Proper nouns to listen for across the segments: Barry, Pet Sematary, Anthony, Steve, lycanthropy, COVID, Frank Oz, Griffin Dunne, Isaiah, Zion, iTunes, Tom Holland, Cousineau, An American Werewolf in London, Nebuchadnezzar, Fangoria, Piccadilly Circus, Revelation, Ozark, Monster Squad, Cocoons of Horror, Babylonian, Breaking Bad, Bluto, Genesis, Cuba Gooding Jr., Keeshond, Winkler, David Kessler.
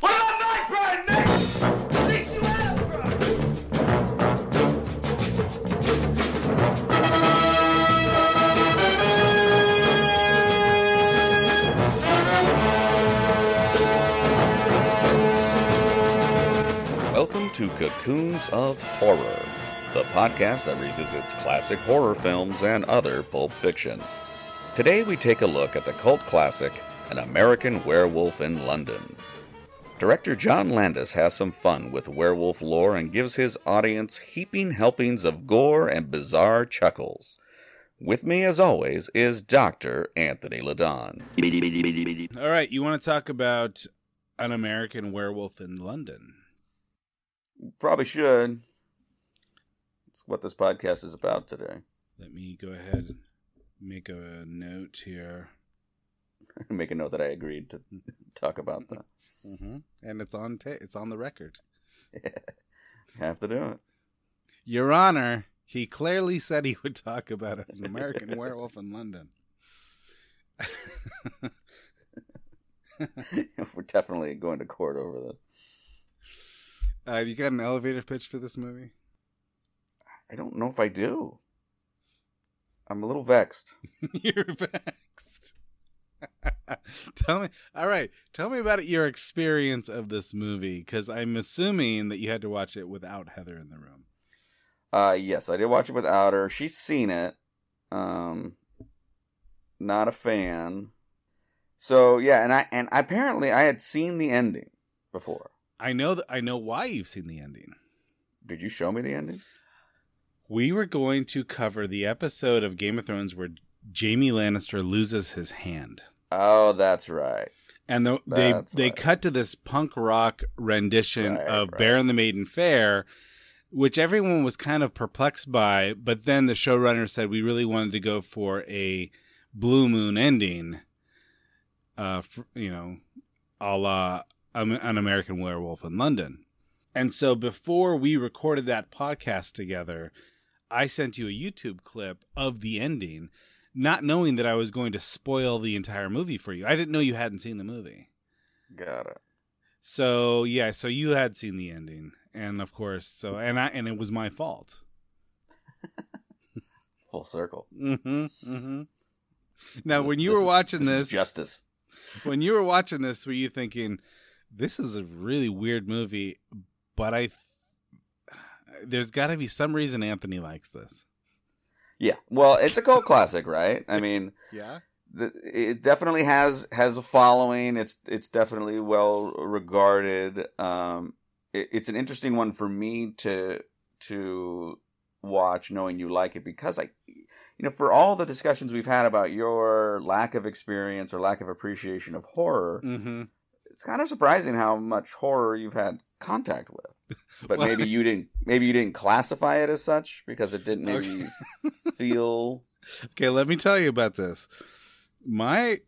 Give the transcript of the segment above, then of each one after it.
What about my pride, Nick? At least you have pride. Welcome to Cocoons of Horror, the podcast that revisits classic horror films and other pulp fiction. Today we take a look at the cult classic, An American Werewolf in London. Director John Landis has some fun with werewolf lore and gives his audience heaping helpings of gore and bizarre chuckles. With me, as always, is Dr. Anthony LaDon. All right, you want to talk about An American Werewolf in London? Probably should. It's what this podcast is about today. Let me go ahead and make a note here. Make a note that I agreed to talk about that. Mm-hmm. And it's on the record. Yeah. Have to do it. Your Honor, he clearly said he would talk about An American Werewolf in London. We're definitely going to court over this. You got an elevator pitch for this movie? I don't know if I do. I'm a little vexed. You're vexed. Tell me about your experience of this movie, because I'm assuming that you had to watch it without Heather in the room. Yes, I did watch it without her. She's seen it. Not a fan. So yeah, and apparently I had seen the ending before. I know why you've seen the ending. Did you show me the ending? We were going to cover the episode of Game of Thrones where Jaime Lannister loses his hand. Oh, that's right. And they cut to this punk rock rendition of Bear and the Maiden Fair, which everyone was kind of perplexed by. But then the showrunner said we really wanted to go for a blue moon ending, a la An American Werewolf in London. And so before we recorded that podcast together, I sent you a YouTube clip of the ending, not knowing that I was going to spoil the entire movie for you. I didn't know you hadn't seen the movie. Got it. So, yeah, so you had seen the ending. And, of course, and it was my fault. Full circle. Mm-hmm, mm-hmm. Now, when you were watching this, were you thinking, this is a really weird movie, but there's got to be some reason Anthony likes this. Yeah, well, it's a cult classic, right? I mean, yeah, it definitely has a following. It's definitely well regarded. It's an interesting one for me to watch, knowing you like it, because for all the discussions we've had about your lack of experience or lack of appreciation of horror, mm-hmm. It's kind of surprising how much horror you've had contact with. But well, maybe you didn't classify it as such because it didn't maybe feel. Okay, let me tell you about this. My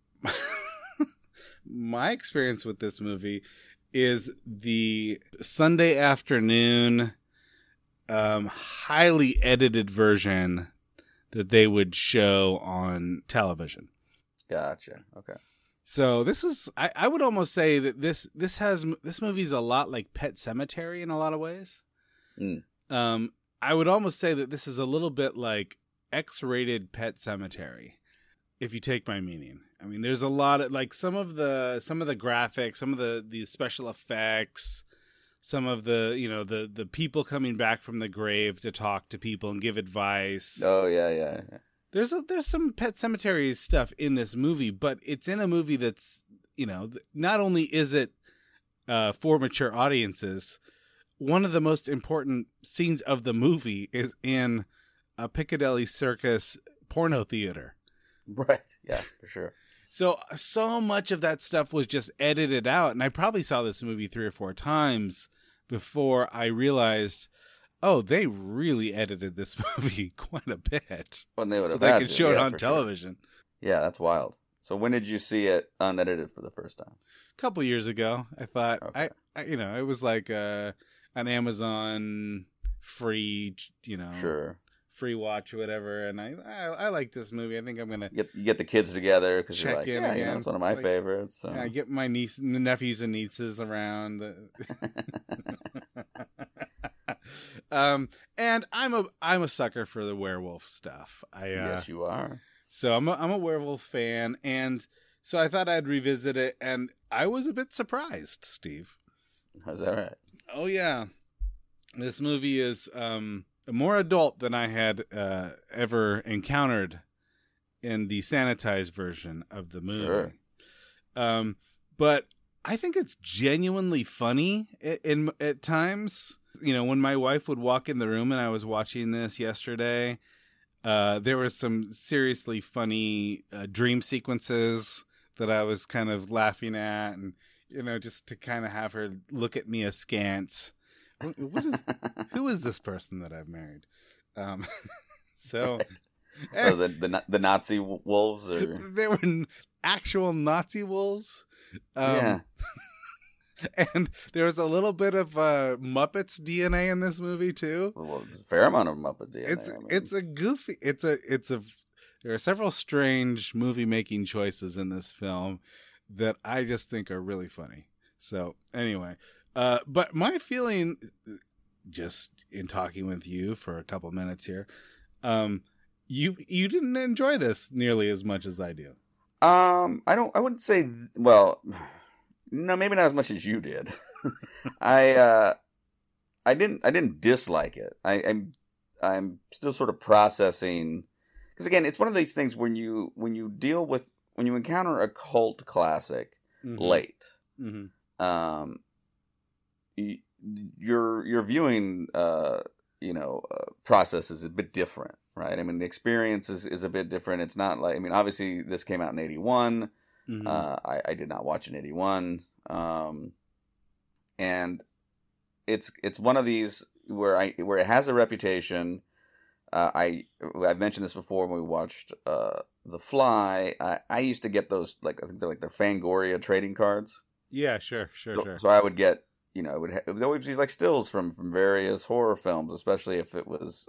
experience with this movie is the Sunday afternoon highly edited version that they would show on television. Gotcha. Okay. So this is, I would almost say that this movie's a lot like Pet Sematary in a lot of ways. Mm. I would almost say that this is a little bit like X-rated Pet Sematary. if you take my meaning. I mean, there's a lot of, like, some of the graphics, some of the special effects, some of the, you know, the people coming back from the grave to talk to people and give advice. Oh, yeah, yeah. There's some Pet Sematary stuff in this movie, but it's in a movie that's, you know, not only is it for mature audiences, one of the most important scenes of the movie is in a Piccadilly Circus porno theater. Right. Yeah, for sure. So much of that stuff was just edited out. And I probably saw this movie 3 or 4 times before I realized, oh, they really edited this movie quite a bit. Well, they would have, so they could show it on television. Sure. Yeah, that's wild. So when did you see it unedited for the first time? A couple years ago. I thought, okay. I you know, it was like an Amazon free, you know, sure, free watch or whatever. And I like this movie. I think I'm gonna you get the kids together because you're like, yeah, you know, it's one of my favorites. So. Yeah, I get my niece, nephews, and nieces around. And I'm a sucker for the werewolf stuff. Yes, you are. So I'm a werewolf fan, and so I thought I'd revisit it, and I was a bit surprised, Steve. Is that right? Oh yeah, this movie is more adult than I had ever encountered in the sanitized version of the movie. Sure. But I think it's genuinely funny at times. You know, when my wife would walk in the room, and I was watching this yesterday, there were some seriously funny dream sequences that I was kind of laughing at, and, you know, just to kind of have her look at me askance. Who is this person that I've married? So... Right. Oh, the Nazi wolves? Or... There were actual Nazi wolves. Yeah. And there was a little bit of Muppets DNA in this movie too. Well, it's a fair amount of Muppet DNA. There are several strange movie making choices in this film that I just think are really funny. So anyway, but my feeling, just in talking with you for a couple minutes here, you didn't enjoy this nearly as much as I do. I wouldn't say. Well. No, maybe not as much as you did. I didn't dislike it. I'm still sort of processing, because again, it's one of these things when you encounter a cult classic late, your viewing process is a bit different, right? I mean, the experience is a bit different. It's not like, I mean, obviously this came out in 1981. Mm-hmm. I did not watch in 1981, and it's one of these where it has a reputation. I've mentioned this before when we watched The Fly. I used to get those, like, I think they're like their Fangoria trading cards. Yeah, sure. So I would get, you know, it would always be like stills from various horror films, especially if it was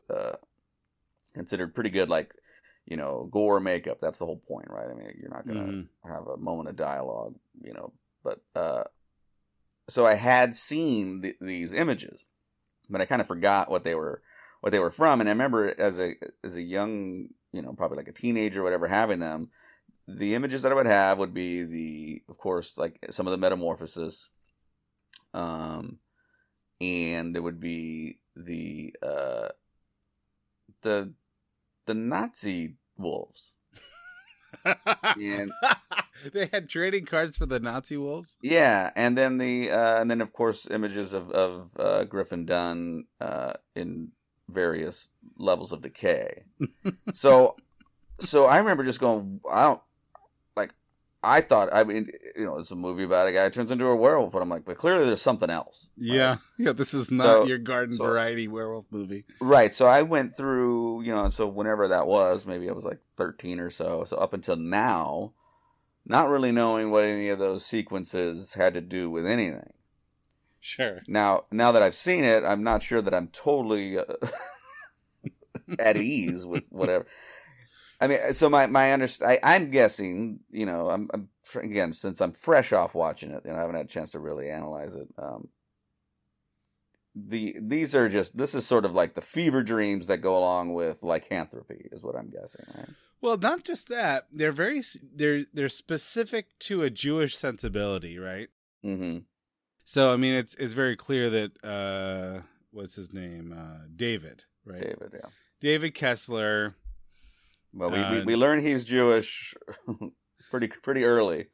considered pretty good, like, you know, gore makeup. That's the whole point, right? I mean, you're not going to have a moment of dialogue, you know. But so I had seen these images, but I kind of forgot what they were from. And I remember as a young, you know, probably like a teenager or whatever, having them. The images that I would have would be of course, like some of the metamorphosis, and there would be the Nazi wolves. And they had trading cards for the Nazi wolves? Yeah, and then and then of course images of Griffin Dunne in various levels of decay. so I remember just going, I thought it's a movie about a guy who turns into a werewolf, but I'm like, but clearly there's something else. Right? Yeah, this is not your garden variety werewolf movie. Right, so I went through, you know, so whenever that was, maybe I was like 13 or so. So up until now, not really knowing what any of those sequences had to do with anything. Sure. Now that I've seen it, I'm not sure that I'm totally at ease with whatever. I mean, so my I'm guessing, you know, I'm again, since I'm fresh off watching it and I haven't had a chance to really analyze it. This is sort of like the fever dreams that go along with lycanthropy, is what I'm guessing, right? Well, not just that. They're very they're specific to a Jewish sensibility, right? Mm-hmm. So, I mean, it's very clear that what's his name? David, right? David, yeah. David Kessler. Well, we learn he's Jewish pretty early.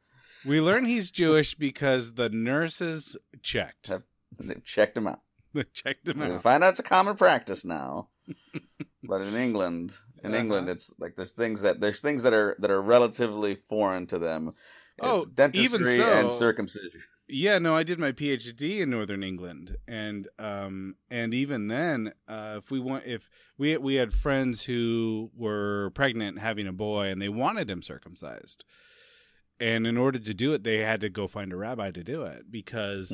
We learn he's Jewish because the nurses checked. They've checked him out. They checked him out. We find out it's a common practice now, but in England. In England, it's like there's things that are relatively foreign to them. It's dentistry and circumcision. Yeah, no, I did my PhD in Northern England, and even then, if we had friends who were pregnant having a boy and they wanted him circumcised, and in order to do it, they had to go find a rabbi to do it because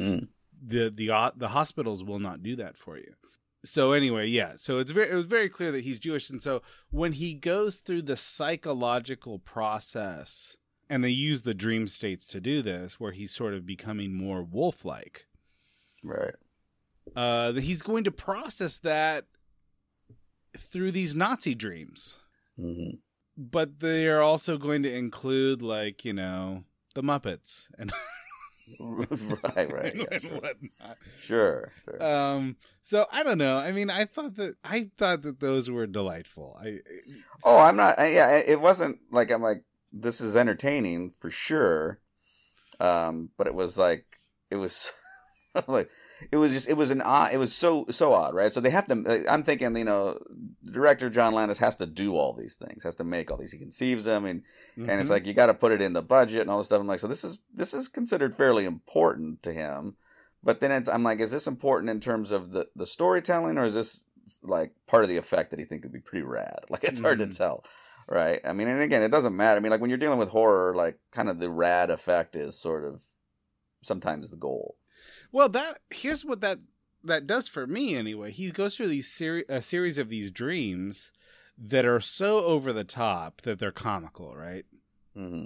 the hospitals will not do that for you. So anyway, yeah. So it was very clear that he's Jewish, and so when he goes through the psychological process, and they use the dream states to do this, where he's sort of becoming more wolf-like, right? He's going to process that through these Nazi dreams, mm-hmm. but they are also going to include, like, you know, the Muppets and. right yeah, and sure. So I don't know, I mean, I thought that those were delightful. It wasn't like I'm like, this is entertaining for sure, but it was like it was so odd, right? So they have to, like, I'm thinking, you know, director John Landis has to do all these things, has to make all these. He conceives them, and it's like, you got to put it in the budget and all this stuff. I'm like, so this is considered fairly important to him, but then I'm like, is this important in terms of the storytelling, or is this like part of the effect that he think would be pretty rad? Like, it's hard to tell. Right. I mean, and again, it doesn't matter. I mean, like, when you're dealing with horror, like, kind of the rad effect is sort of sometimes the goal. Well, here's what that does for me anyway. He goes through these series of these dreams that are so over the top that they're comical, right? Mm-hmm.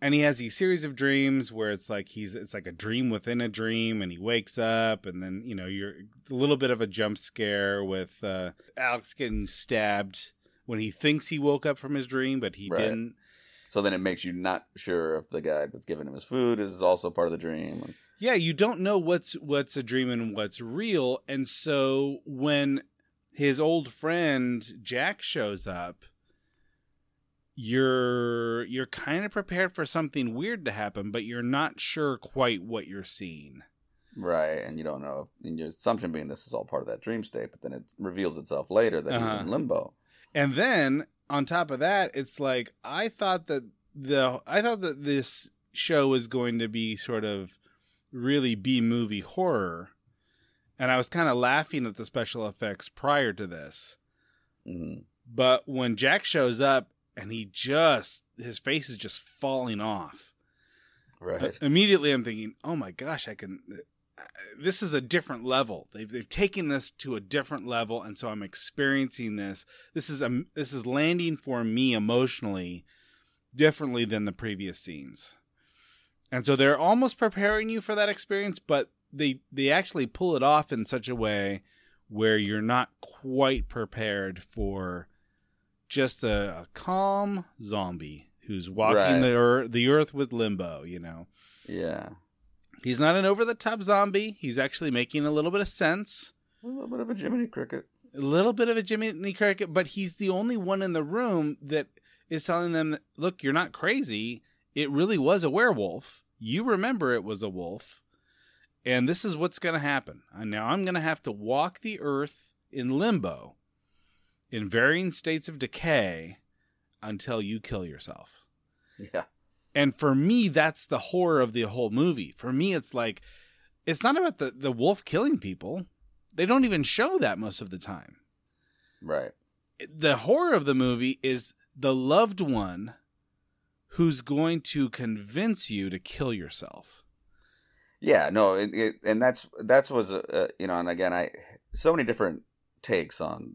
And he has these series of dreams where it's like it's like a dream within a dream, and he wakes up, and then, you know, you're a little bit of a jump scare with Alex getting stabbed when he thinks he woke up from his dream, but he didn't. So then it makes you not sure if the guy that's giving him his food is also part of the dream. Yeah, you don't know what's a dream and what's real. And so when his old friend Jack shows up, you're kind of prepared for something weird to happen, but you're not sure quite what you're seeing. Right, and you don't know. And your assumption being this is all part of that dream state, but then it reveals itself later that he's in limbo. And then on top of that, it's like, I thought that this show was going to be sort of really B-movie horror, and I was kind of laughing at the special effects prior to this. Mm-hmm. But when Jack shows up and his face is just falling off, right? Immediately, I'm thinking, oh my gosh, this is a different level. They've taken this to a different level, and so I'm experiencing this. This is landing for me emotionally differently than the previous scenes. And so they're almost preparing you for that experience, but they actually pull it off in such a way where you're not quite prepared for just a calm zombie who's walking the earth with limbo, you know? Yeah. He's not an over-the-top zombie. He's actually making a little bit of sense. A little bit of a Jiminy Cricket. But he's the only one in the room that is telling them, that, look, you're not crazy. It really was a werewolf. You remember it was a wolf. And this is what's going to happen. Now I'm going to have to walk the earth in limbo in varying states of decay until you kill yourself. Yeah. And for me, that's the horror of the whole movie. For me, it's like, it's not about the wolf killing people. They don't even show that most of the time. Right. The horror of the movie is the loved one who's going to convince you to kill yourself. Yeah, no, and that was you know, and again, so many different takes on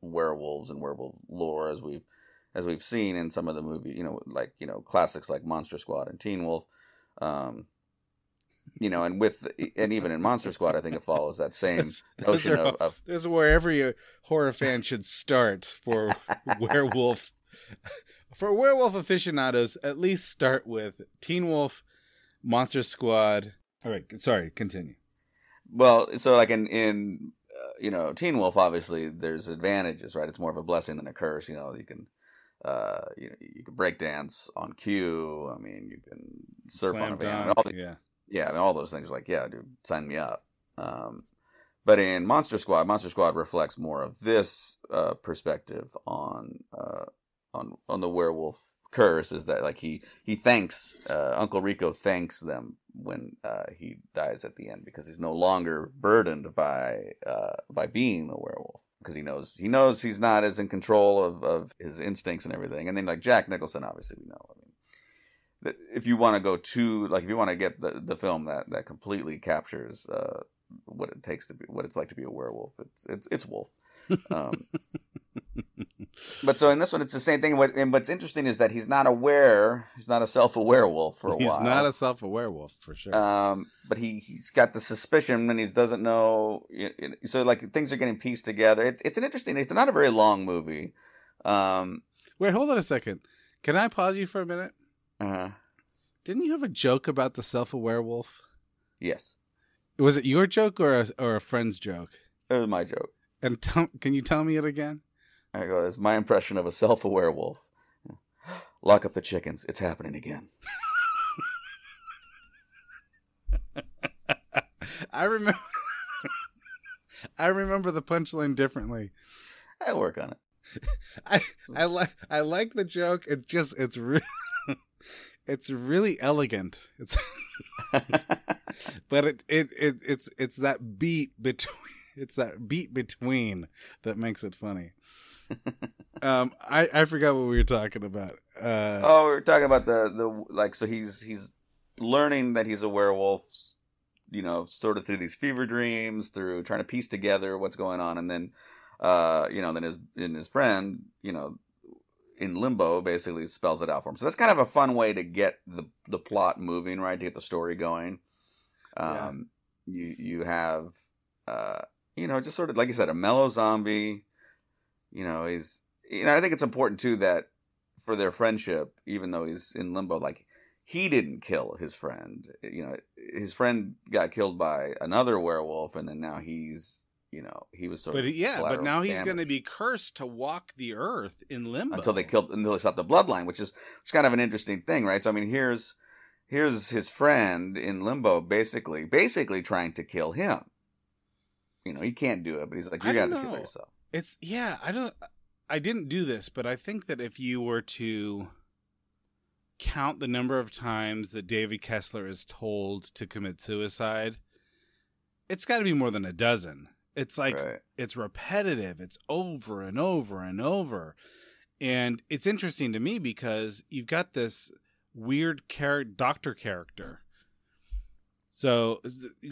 werewolves and werewolf lore as we've seen in some of the movie, you know, like, you know, classics like Monster Squad and Teen Wolf. You know, and even in Monster Squad, I think it follows that same notion of... This is where every horror fan should start for werewolf. For werewolf aficionados, at least start with Teen Wolf, Monster Squad. All right, sorry, continue. Well, so like in Teen Wolf, obviously there's advantages, right? It's more of a blessing than a curse. You know, you can break dance on cue. I mean, you can surf on a van. And all these, yeah, I mean, all those things. Like, yeah, dude, sign me up. But in Monster Squad reflects more of this perspective on the werewolf curse, is that like he thanks Uncle Rico thanks them when he dies at the end, because he's no longer burdened by being a werewolf, because he knows he's not as in control of his instincts and everything. And then like Jack Nicholson, obviously we know. I mean, that if you want to go to like, if you want to get the film that completely captures what it takes to be, what it's like to be a werewolf, it's Wolf. But so in this one, it's the same thing. And what's interesting is that he's not a self-aware wolf for a while. He's not a self-aware wolf, for sure. But he's got the suspicion and he doesn't know. So like things are getting pieced together. It's an interesting, it's not a very long movie. Wait, hold on a second. Can I pause you for a minute? Uh-huh. Didn't you have a joke about the self-aware wolf? Yes. Was it your joke or a friend's joke? It was my joke. And can you tell me it again? I go, it's my impression of a self-aware wolf. Lock up the chickens. It's happening again. I remember the punchline differently. I work on it. I like the joke. It's really elegant. It's but it's that beat between that makes it funny. I forgot what we were talking about. We were talking about so he's learning that he's a werewolf, you know, sort of through these fever dreams, through trying to piece together what's going on, and then his friend, you know, in limbo basically spells it out for him. So that's kind of a fun way to get the plot moving, right? To get the story going. You have just sort of like you said, a mellow zombie. You know, I think it's important too that for their friendship, even though he's in limbo, like he didn't kill his friend. You know, his friend got killed by another werewolf, and then now he's, you know, he was sort of. But now he's going to be cursed to walk the earth in limbo until they stop the bloodline, which is kind of an interesting thing, right? So I mean, here's his friend in limbo, basically trying to kill him. You know, he can't do it, but he's like, you're going to have to kill yourself. It's I didn't do this, but I think that if you were to count the number of times that David Kessler is told to commit suicide, it's got to be more than a dozen. It's like, right. It's repetitive. It's over and over and over. And it's interesting to me because you've got this weird doctor character. So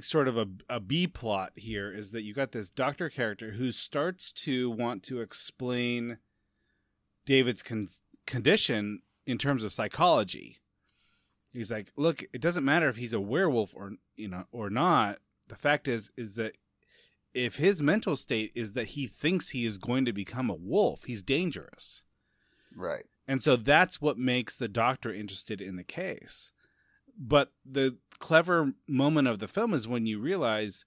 sort of a B plot here is that you got this doctor character who starts to want to explain David's condition in terms of psychology. He's like, look, it doesn't matter if he's a werewolf or not. The fact is that if his mental state is that he thinks he is going to become a wolf, he's dangerous. Right. And so that's what makes the doctor interested in the case. But the clever moment of the film is when you realize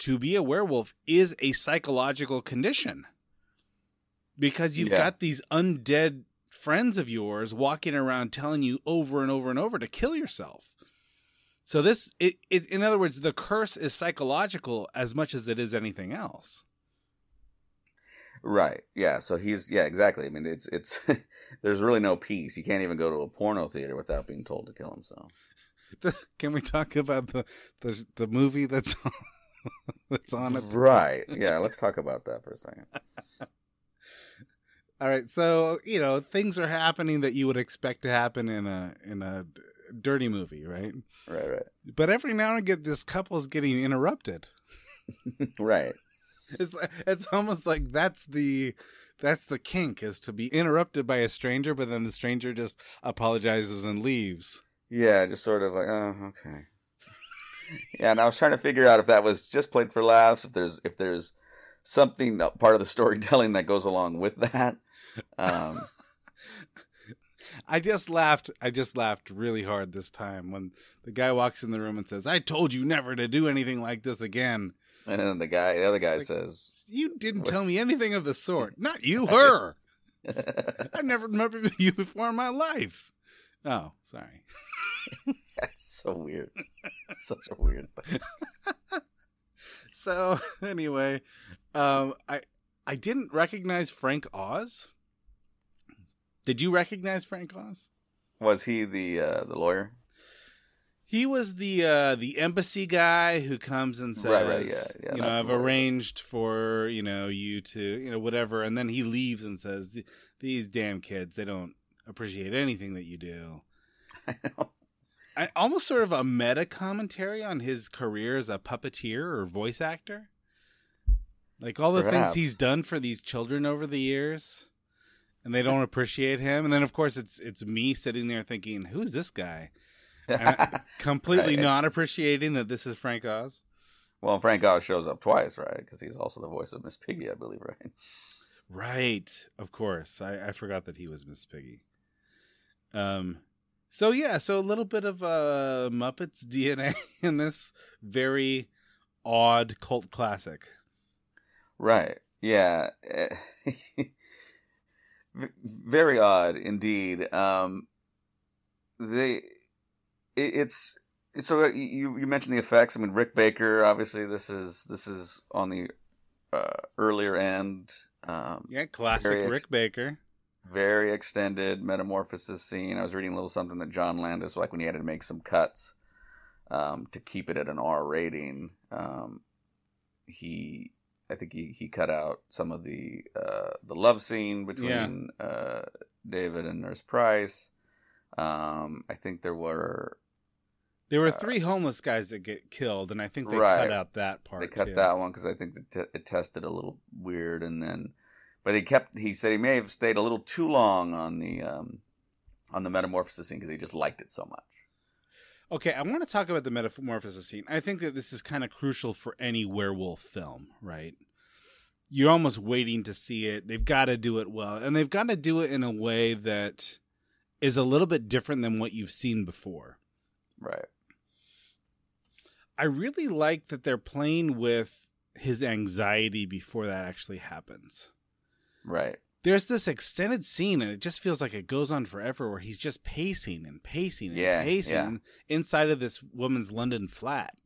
to be a werewolf is a psychological condition, because you've got these undead friends of yours walking around telling you over and over and over to kill yourself. So this, in other words, the curse is psychological as much as it is anything else. Right. Yeah. So exactly. I mean, it's there's really no peace. You can't even go to a porno theater without being told to kill himself. Can we talk about the movie that's on it? Right. Yeah. Let's talk about that for a second. All right. So, you know, things are happening that you would expect to happen in a dirty movie, right? Right. But every now and again, this couple's getting interrupted. Right. It's almost like that's the kink, is to be interrupted by a stranger, but then the stranger just apologizes and leaves. Yeah, just sort of like, oh, okay. Yeah, and I was trying to figure out if that was just played for laughs, if there's something part of the storytelling that goes along with that. I just laughed really hard this time when the guy walks in the room and says, "I told you never to do anything like this again." And then the other guy like, says, "You didn't tell me anything of the sort. Not you, her. I never remembered you before in my life." Oh, sorry. That's so weird. Such a weird thing. So anyway, I didn't recognize Frank Oz. Did you recognize Frank Oz? Was he the lawyer? He was the embassy guy who comes and says, right, yeah, you know, "I've arranged for, you know, you to, you know, whatever," and then he leaves and says, "These damn kids, they don't appreciate anything that you do." I know. Almost sort of a meta commentary on his career as a puppeteer or voice actor. Like all the things he's done for these children over the years, and they don't appreciate him. And then, of course, it's me sitting there thinking, who's this guy? And completely not appreciating that this is Frank Oz. Well, Frank Oz shows up twice, right? Because he's also the voice of Miss Piggy, I believe, right? Right. Of course. I forgot that he was Miss Piggy. So, yeah, a little bit of Muppets DNA in this very odd cult classic. Right. Yeah. Very odd indeed. So you mentioned the effects. I mean, Rick Baker, obviously this is on the earlier end. Classic Rick Baker. Very extended metamorphosis scene. I was reading a little something that John Landis, like when he had to make some cuts to keep it at an R rating, I think he cut out some of the love scene between David and Nurse Price. I think there were three homeless guys that get killed, and I think they cut out that part. They cut that one because I think it tested a little weird, and then. But he said he may have stayed a little too long on the metamorphosis scene because he just liked it so much. Okay, I want to talk about the metamorphosis scene. I think that this is kind of crucial for any werewolf film, right? You're almost waiting to see it. They've got to do it well, and they've got to do it in a way that is a little bit different than what you've seen before. Right. I really like that they're playing with his anxiety before that actually happens. Right. There's this extended scene, and it just feels like it goes on forever, where he's just pacing inside of this woman's London flat.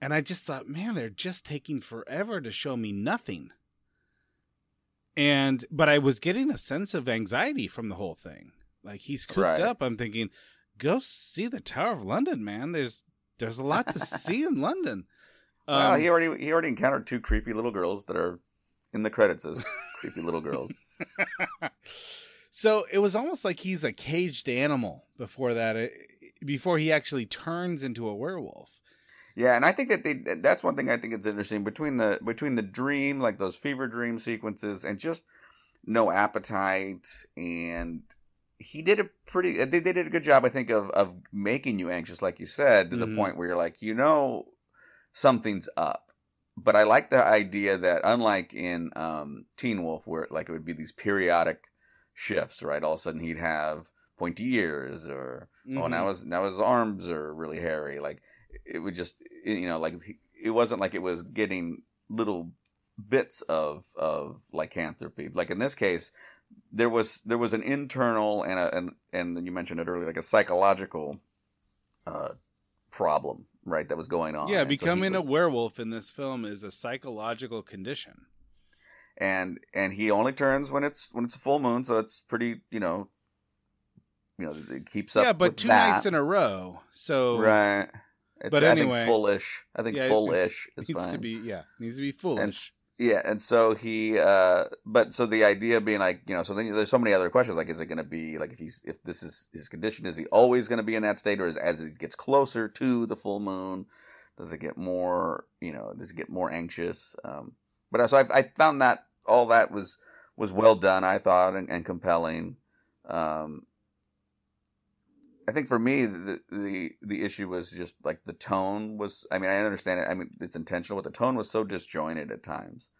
And I just thought, man, they're just taking forever to show me nothing. But I was getting a sense of anxiety from the whole thing. Like, he's cooped up. I'm thinking, go see the Tower of London, man. There's a lot to see in London. Well, he already encountered two creepy little girls that are in the credits as creepy little girls. So it was almost like he's a caged animal before he actually turns into a werewolf. Yeah, and I think that that's one thing I think it's interesting between the dream, like those fever dream sequences, and just no appetite. And they did a good job, I think, of making you anxious, like you said, to the point where you're like, you know, something's up. But I like the idea that, unlike in Teen Wolf, where it would be these periodic shifts, right? All of a sudden he'd have pointy ears, or now his arms are really hairy. Like, it would just, you know, like it wasn't like it was getting little bits of lycanthropy. Like in this case, there was an internal and you mentioned it earlier, like a psychological problem. Right, that was going on. Yeah, becoming a werewolf in this film is a psychological condition, and he only turns when it's a full moon, so it's pretty, you know, it keeps up. Yeah, but with two nights in a row, so right. I think foolish is fine. Needs to be foolish. And so he, so the idea being like, you know, so then there's so many other questions, like, is it going to be like, if this is his condition, is he always going to be in that state, or as he gets closer to the full moon, does it get more, you know, anxious? But so I found that all that was well done, I thought, and compelling. I think for me, the issue was just like the tone was, I mean, I understand it. I mean, it's intentional, but the tone was so disjointed at times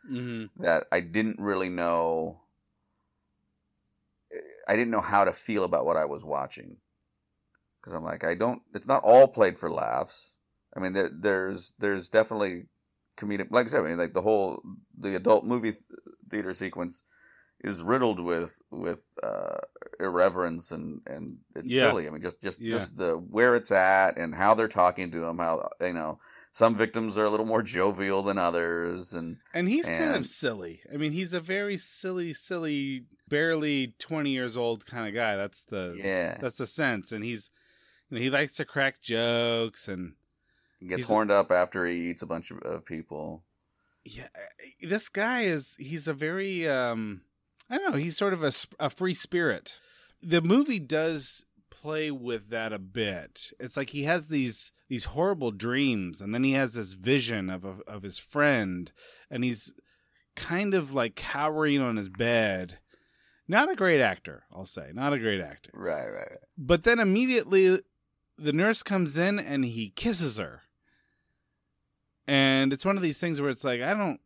that I didn't really know. I didn't know how to feel about what I was watching. Because I'm like, it's not all played for laughs. I mean, there's definitely comedic, like I said, I mean, like the adult movie theater sequence is riddled with irreverence and it's silly. I mean, just the where it's at and how they're talking to him. How some victims are a little more jovial than others, and he's kind of silly. I mean, he's a very silly, barely 20 years old kind of guy. That's the sense. And he's he likes to crack jokes and he gets horned up after he eats a bunch of people. Yeah, this guy he's a very I don't know. He's sort of a free spirit. The movie does play with that a bit. It's like he has these horrible dreams, and then he has this vision of his friend, and he's kind of like cowering on his bed. Not a great actor, I'll say. Not a great actor. Right. But then immediately the nurse comes in, and he kisses her. And it's one of these things where it's like, I'm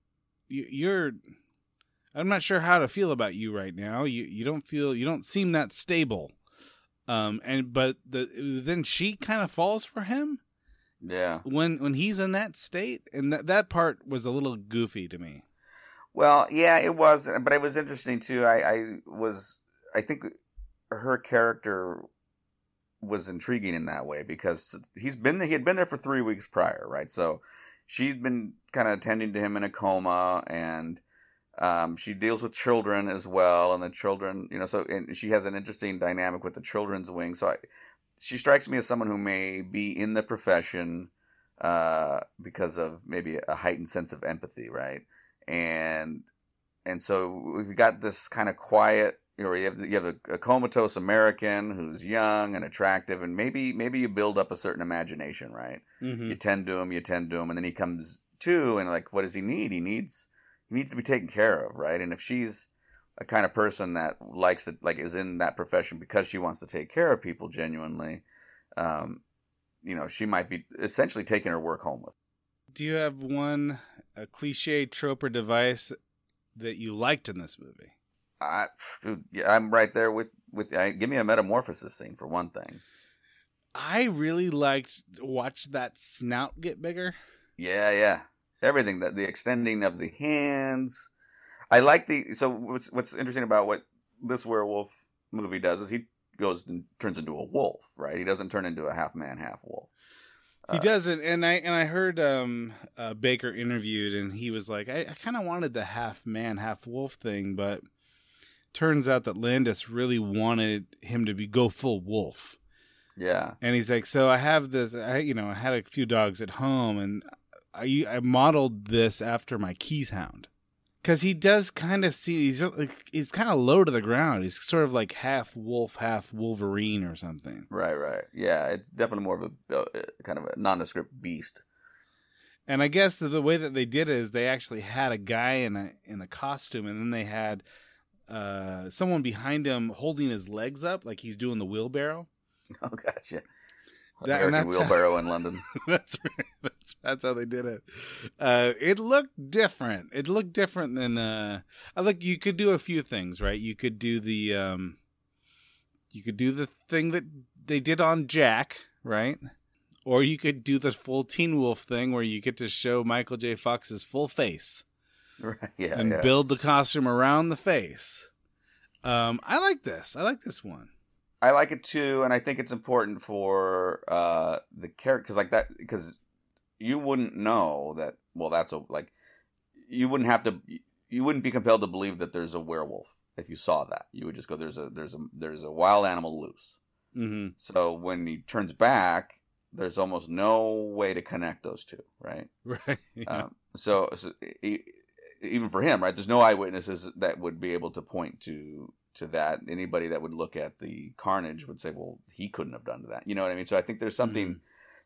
not sure how to feel about you right now. You don't seem that stable. Then she kind of falls for him. Yeah. When he's in that state, and that part was a little goofy to me. Well, yeah, it was, but it was interesting too. I think her character was intriguing in that way because he had been there for 3 weeks prior, right? So she'd been kind of attending to him in a coma, and she deals with children as well, and the children, and she has an interesting dynamic with the children's wing. So she strikes me as someone who may be in the profession because of maybe a heightened sense of empathy, right? And so we've got this kind of quiet, you have a comatose American who's young and attractive, and maybe you build up a certain imagination, right? Mm-hmm. You tend to him, and then he comes to, and like, what does he need? He needs to be taken care of, right? And if she's a kind of person that likes it, like is in that profession because she wants to take care of people genuinely, she might be essentially taking her work home with her. Do you have a cliche trope or device that you liked in this movie? I'm right there with give me a metamorphosis scene for one thing. I really liked watch that snout get bigger. Yeah. Everything, that the extending of the hands. I like so what's interesting about what this werewolf movie does is he goes and turns into a wolf, right? He doesn't turn into a half man, half wolf. He doesn't, and I heard Baker interviewed, and he was like, I kind of wanted the half man, half wolf thing, but turns out that Landis really wanted him to go full wolf. Yeah, and he's like, so I have this, I had a few dogs at home, and I modeled this after my Keeshond, because he does kind of see he's kind of low to the ground. He's sort of like half wolf, half Wolverine or something. Right. Yeah, it's definitely more of a kind of a nondescript beast. And I guess the way that they did it is they actually had a guy in a costume, and then they had someone behind him holding his legs up like he's doing the wheelbarrow. Oh, gotcha. American wheelbarrow in London. That's how they did it. It looked different. It looked different than you could do a few things, right? You could do the thing that they did on Jack, right? Or you could do the full Teen Wolf thing where you get to show Michael J. Fox's full face, right? Yeah, and build the costume around the face. I like this. I like this one. I like it too, and I think it's important for the character because you wouldn't know that. Well, you wouldn't be compelled to believe that there's a werewolf if you saw that. You would just go, there's a wild animal loose. Mm-hmm. So when he turns back, there's almost no way to connect those two, right? Right. Yeah. So even for him, right? There's no eyewitnesses that would be able to point to that. Anybody that would look at the carnage would say, well, he couldn't have done that. You know what I mean? So I think there's something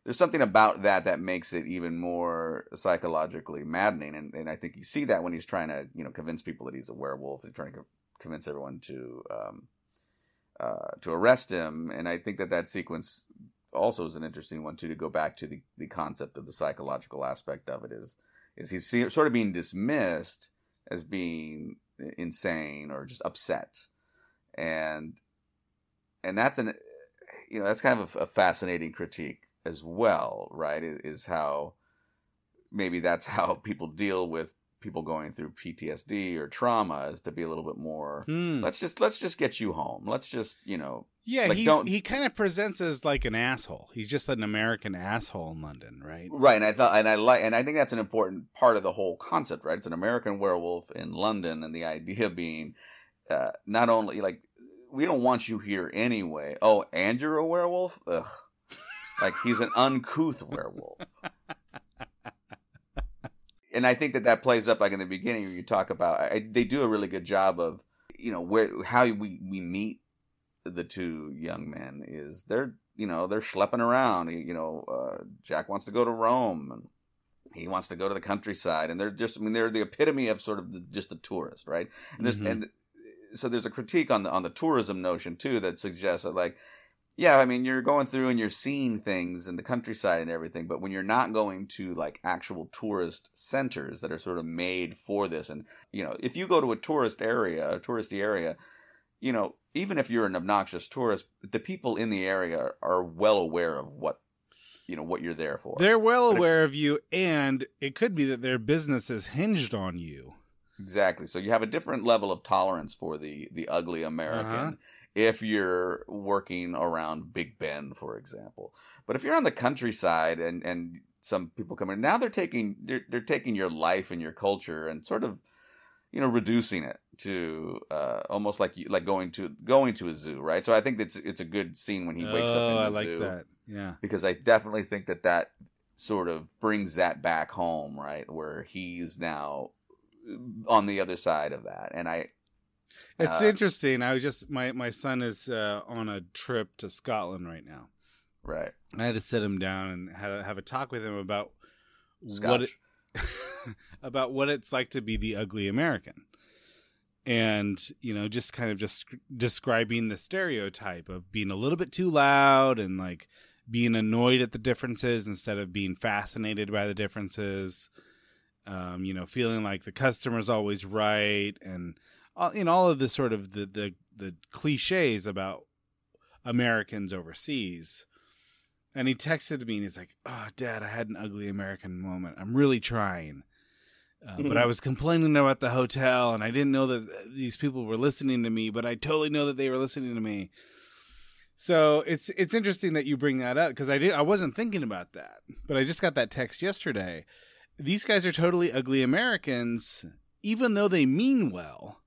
about that makes it even more psychologically maddening. And I think you see that when he's trying to, convince people that he's a werewolf. He's trying to convince everyone to to arrest him. And I think that that sequence also is an interesting one too, to go back to the concept of the psychological aspect of it is he's sort of being dismissed as being insane or just upset. And that's that's kind of a fascinating critique as well, right? Is how maybe that's how people deal with people going through PTSD or trauma, is to be a little bit more let's just get you home. Let's just, he kind of presents as like an asshole. He's just an American asshole in London, right? Right. And I think that's an important part of the whole concept, right? It's an American werewolf in London, and the idea being not only like, we don't want you here anyway. Oh, and you're a werewolf? Ugh. Like, he's an uncouth werewolf. And I think that plays up like in the beginning where you talk about, they do a really good job of, how we meet the two young men is they're schlepping around. Jack wants to go to Rome and he wants to go to the countryside, and they're the epitome of sort of the tourist, right? And so there's a critique on the tourism notion too, that suggests that like, yeah, I mean, you're going through and you're seeing things in the countryside and everything, but when you're not going to like actual tourist centers that are sort of made for this, and if you go to a touristy area, even if you're an obnoxious tourist, the people in the area are well aware of what you're there for. They're well aware of you, and it could be that their business is hinged on you. Exactly. So you have a different level of tolerance for the ugly American if you're working around Big Ben, for example. But if you're on the countryside and some people come in, now they're taking your life and your culture and sort of reducing it to almost like going to a zoo, right? So I think it's a good scene when he wakes up in the zoo. That. Yeah. Because I definitely think that sort of brings that back home, right? Where he's now on the other side of that. And it's interesting. I was just, my son is on a trip to Scotland right now. Right. I had to sit him down and have a talk with him about what it's like to be the ugly American. And, just kind of just describing the stereotype of being a little bit too loud and like being annoyed at the differences instead of being fascinated by the differences. Feeling like the customer's always right, and all of the sort of the cliches about Americans overseas. And he texted me and he's like, "Oh, Dad, I had an ugly American moment. I'm really trying, but I was complaining about the hotel, and I didn't know that these people were listening to me, but I totally know that they were listening to me." So it's interesting that you bring that up, because I wasn't thinking about that, but I just got that text yesterday. These guys are totally ugly Americans, even though they mean well.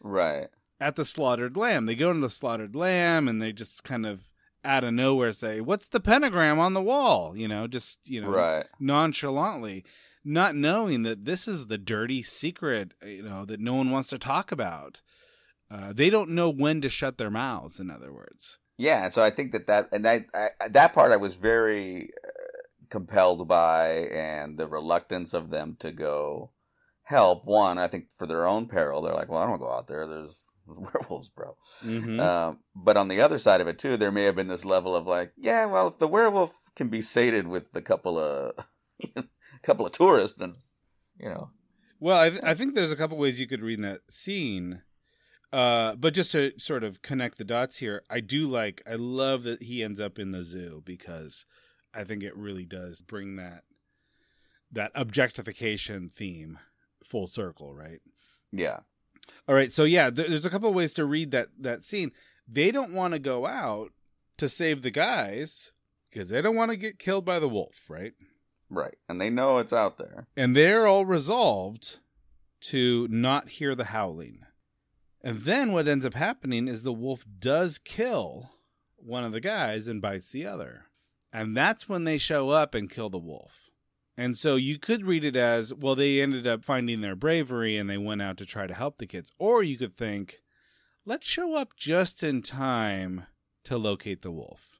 Right. At the Slaughtered Lamb. They go to the Slaughtered Lamb, and they just kind of out of nowhere say, "What's the pentagram on the wall?" Right. Nonchalantly, not knowing that this is the dirty secret, that no one wants to talk about. They don't know when to shut their mouths, in other words. Yeah, so I think that that part I was very compelled by, and the reluctance of them to go help. One, I think for their own peril, they're like, "Well, I don't want to go out there. There's werewolves, bro." Mm-hmm. But on the other side of it too, there may have been this level of like, yeah, well, if the werewolf can be sated with a couple of tourists, then Well, I think there's a couple ways you could read that scene, but just to sort of connect the dots here, I love that he ends up in the zoo, because I think it really does bring that objectification theme full circle, right? Yeah. All right. So yeah, there's a couple of ways to read that scene. They don't want to go out to save the guys because they don't want to get killed by the wolf, right? Right. And they know it's out there. And they're all resolved to not hear the howling. And then what ends up happening is the wolf does kill one of the guys and bites the other. And that's when they show up and kill the wolf. And so you could read it as, well, they ended up finding their bravery and they went out to try to help the kids. Or you could think, let's show up just in time to locate the wolf.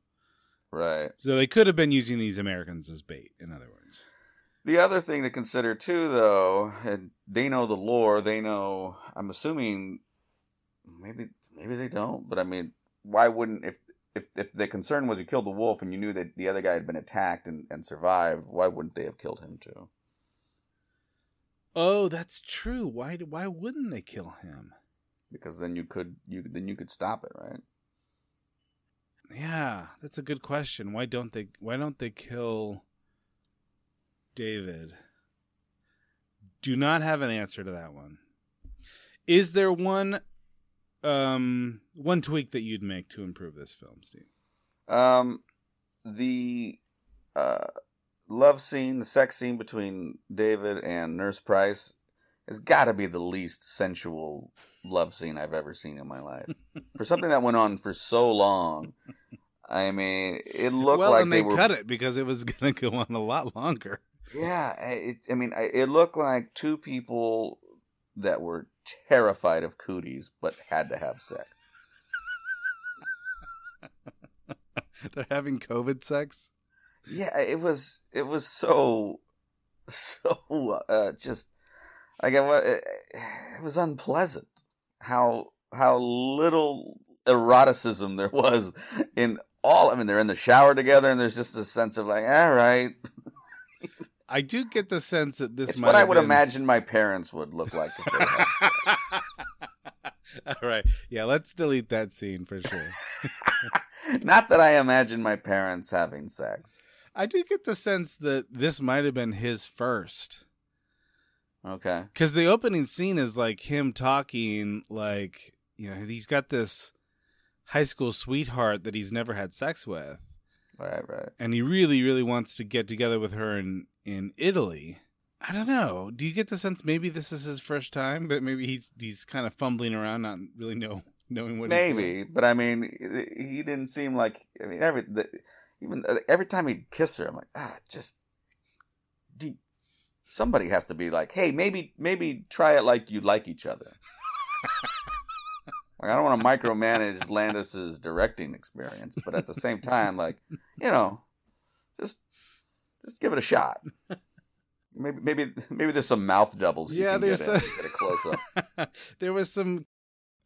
Right. So they could have been using these Americans as bait, in other words. The other thing to consider, too, though, and they know the lore. They know, I'm assuming, maybe they don't, but I mean, why wouldn't, if the concern was you killed the wolf and you knew that the other guy had been attacked and survived, why wouldn't they have killed him too? Oh, that's true. Why wouldn't they kill him? Because then you could stop it, right? Yeah, that's a good question. Why don't they kill David? Do not have an answer to that one. Is there one tweak that you'd make to improve this film, Steve? The love scene, the sex scene between David and Nurse Price has got to be the least sensual love scene I've ever seen in my life. For something that went on for so long, I mean, it looked like they were... Well, and they cut it because it was going to go on a lot longer. Yeah, it looked like two people that were terrified of cooties but had to have sex. They're having COVID sex? Yeah, it was so just... Like it was unpleasant how little eroticism there was in all. I mean, they're in the shower together, and there's just this sense of like, all right. I do get the sense that this. It's might what have I would been... imagine my parents would look like. If they had sex. All right, yeah, let's delete that scene for sure. Not that I imagine my parents having sex. I do get the sense that this might have been his first. Okay. Because the opening scene is like him talking, like, you know, he's got this high school sweetheart that he's never had sex with. Right. And he really, really wants to get together with her in Italy. I don't know. Do you get the sense maybe this is his first time, but maybe he's kind of fumbling around, not really knowing what he's doing? But I mean, he didn't seem like, I mean, every time he'd kiss her, I'm like, just deep. Somebody has to be like, hey, maybe try it like you like each other. Like, I don't want to micromanage Landis's directing experience, but at the same time, like, you know, just give it a shot. Maybe there's some mouth doubles you can get in and get a close-up. There was some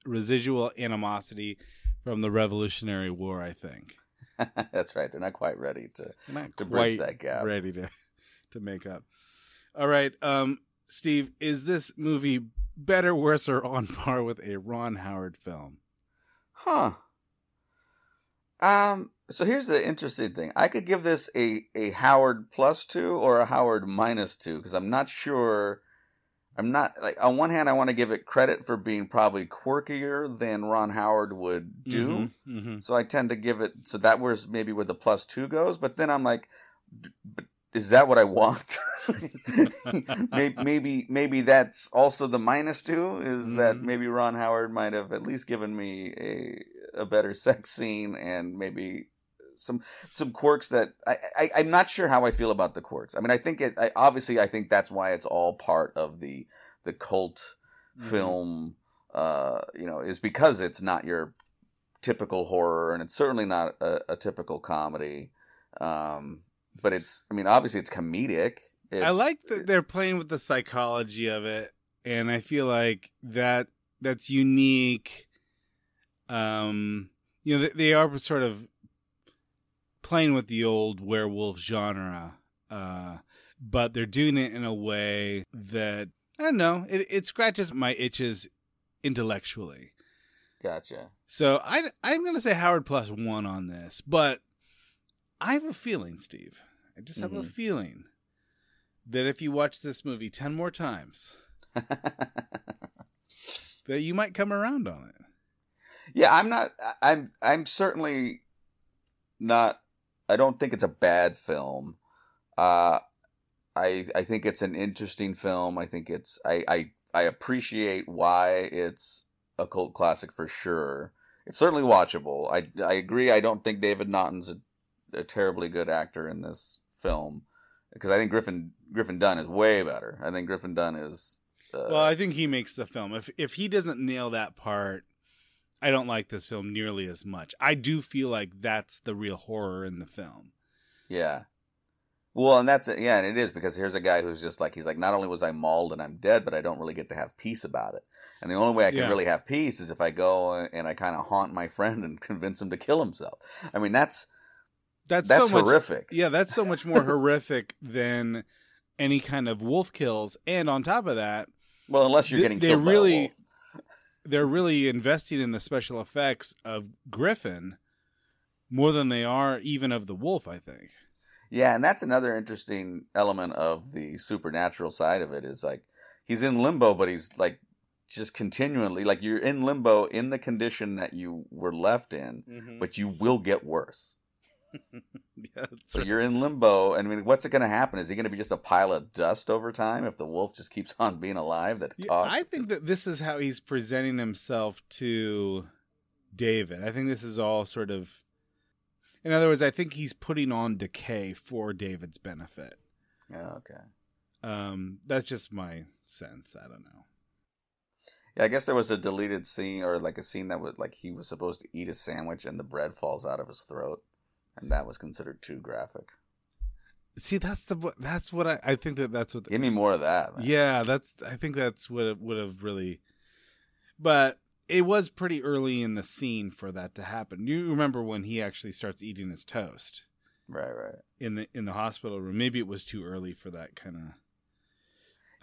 residual animosity from the Revolutionary War, I think. That's right. They're not quite ready to bridge that gap. Ready to make up. All right, Steve, is this movie better, worse, or on par with a Ron Howard film? Huh. So here's the interesting thing. I could give this a Howard +2 or a Howard -2 because I'm not sure. I'm not, like, on one hand, I want to give it credit for being probably quirkier than Ron Howard would do. Mm-hmm, mm-hmm. So I tend to give it, so that was maybe where the +2 goes. But then I'm like, is that what I want? maybe that's also the -2 is that maybe Ron Howard might have at least given me a better sex scene and maybe some quirks that I'm not sure how I feel about the quirks. I mean, I think I think that's why it's all part of the cult film, is because it's not your typical horror and it's certainly not a typical comedy. But obviously it's comedic. I like that they're playing with the psychology of it. And I feel like that's unique. They are sort of playing with the old werewolf genre. But they're doing it in a way that, I don't know, it scratches my itches intellectually. Gotcha. So I'm going to say Howard +1 on this, but I have a feeling, Steve. I just have a feeling that if you watch this movie 10 more times, that you might come around on it. Yeah, I'm certainly not. I don't think it's a bad film. I think it's an interesting film. I think it's. I appreciate why it's a cult classic for sure. It's certainly watchable. I agree. I don't think David Naughton's a terribly good actor in this film because I think Griffin Dunne is way better. I think Griffin Dunne is. Well, I think he makes the film. If he doesn't nail that part, I don't like this film nearly as much. I do feel like that's the real horror in the film. Yeah. Well, and that's it. Yeah, and it is, because here's a guy who's just like, he's like, not only was I mauled and I'm dead, but I don't really get to have peace about it. And the only way I can really have peace is if I go and I kind of haunt my friend and convince him to kill himself. I mean, that's so horrific. Yeah, that's so much more horrific than any kind of wolf kills. And on top of that, well, unless you're getting killed by a wolf. They're really investing in the special effects of Griffin more than they are even of the wolf, I think. Yeah, and that's another interesting element of the supernatural side of it, is like he's in limbo, but he's like just continually, like, you're in limbo in the condition that you were left in, mm-hmm. but you will get worse. Yeah, so you're in limbo. I mean, what's it going to happen? Is he going to be just a pile of dust over time if the wolf just keeps on being alive? That talks? I think that this is how he's presenting himself to David. I think this is all sort of, in other words, I think he's putting on decay for David's benefit. Oh, okay. That's just my sense. I don't know. Yeah, I guess there was a deleted scene, or like a scene that was like he was supposed to eat a sandwich and the bread falls out of his throat. And that was considered too graphic. See, that's what I think that that's what. Give me more of that, man. Yeah, I think that's what it would have really. But it was pretty early in the scene for that to happen. You remember when he actually starts eating his toast, right? In the hospital room. Maybe it was too early for that kind of.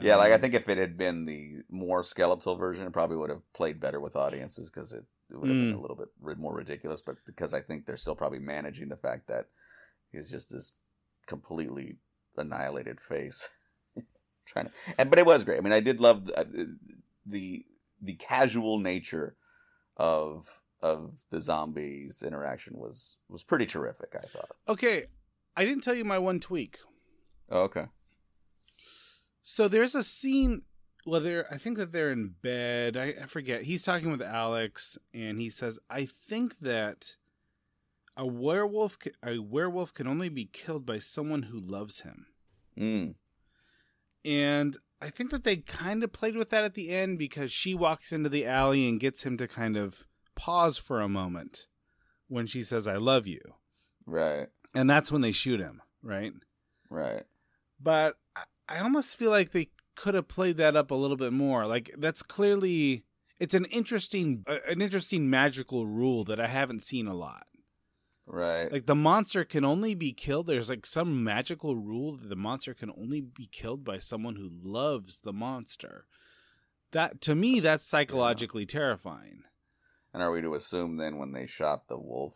Yeah, like I think if it had been the more skeletal version, it probably would have played better with audiences, because it would have been a little bit more ridiculous, but because I think they're still probably managing the fact that he's just this completely annihilated face. But it was great. I mean, I did love the casual nature of the zombies interaction was pretty terrific, I thought. Okay, I didn't tell you my one tweak. Oh, okay. So there's a scene. Well, I think that they're in bed. I forget. He's talking with Alex, and he says, "I think that a werewolf can only be killed by someone who loves him." Mm. And I think that they kind of played with that at the end, because she walks into the alley and gets him to kind of pause for a moment when she says, "I love you." Right. And that's when they shoot him. Right. Right. But I almost feel like they could have played that up a little bit more. Like, that's clearly, it's an interesting magical rule that I haven't seen a lot. Right. Like, the monster can only be killed. There's like some magical rule that the monster can only be killed by someone who loves the monster. That, to me, that's psychologically terrifying. And are we to assume then, when they shot the wolf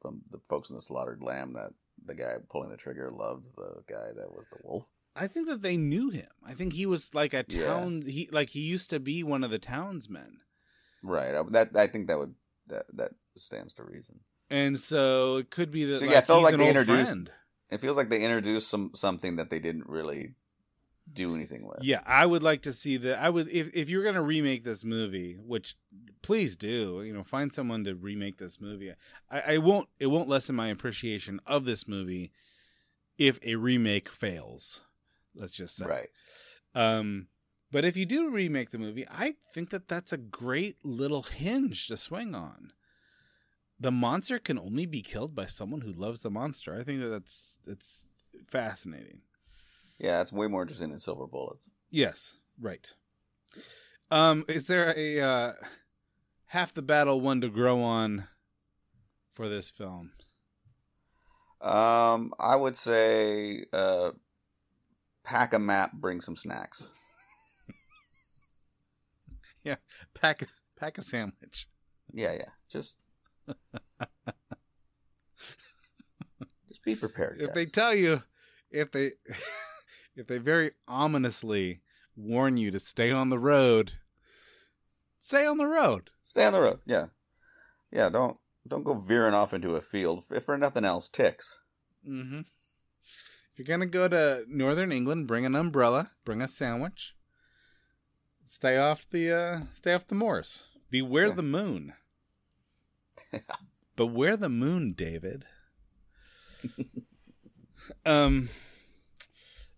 from the folks in the slaughtered lamb, that the guy pulling the trigger loved the guy that was the wolf? I think that they knew him. I think he was like a town. Yeah. He used to be one of the townsmen. Right. I think that stands to reason. And so it could be that. So I felt like they introduced. It feels like they introduced something that they didn't really do anything with. Yeah, I would like to see that. I would, if you're going to remake this movie, which please do. You know, find someone to remake this movie. I won't. It won't lessen my appreciation of this movie if a remake fails. Let's just say. Right. But if you do remake the movie, I think that that's a great little hinge to swing on. The monster can only be killed by someone who loves the monster. I think that that's fascinating. Yeah, it's way more interesting than silver bullets. Yes, right. Is there a half the battle one to grow on for this film? I would say... pack a map, bring some snacks. Yeah, pack a sandwich. Yeah. Just be prepared. If guys. They tell you, if they very ominously warn you to stay on the road, stay on the road. Stay on the road. Yeah, yeah. Don't go veering off into a field. If for nothing else, ticks. Mm-hmm. If you're going to go to northern England, bring an umbrella, bring a sandwich, stay off the moors, beware the moon. Beware the moon, David.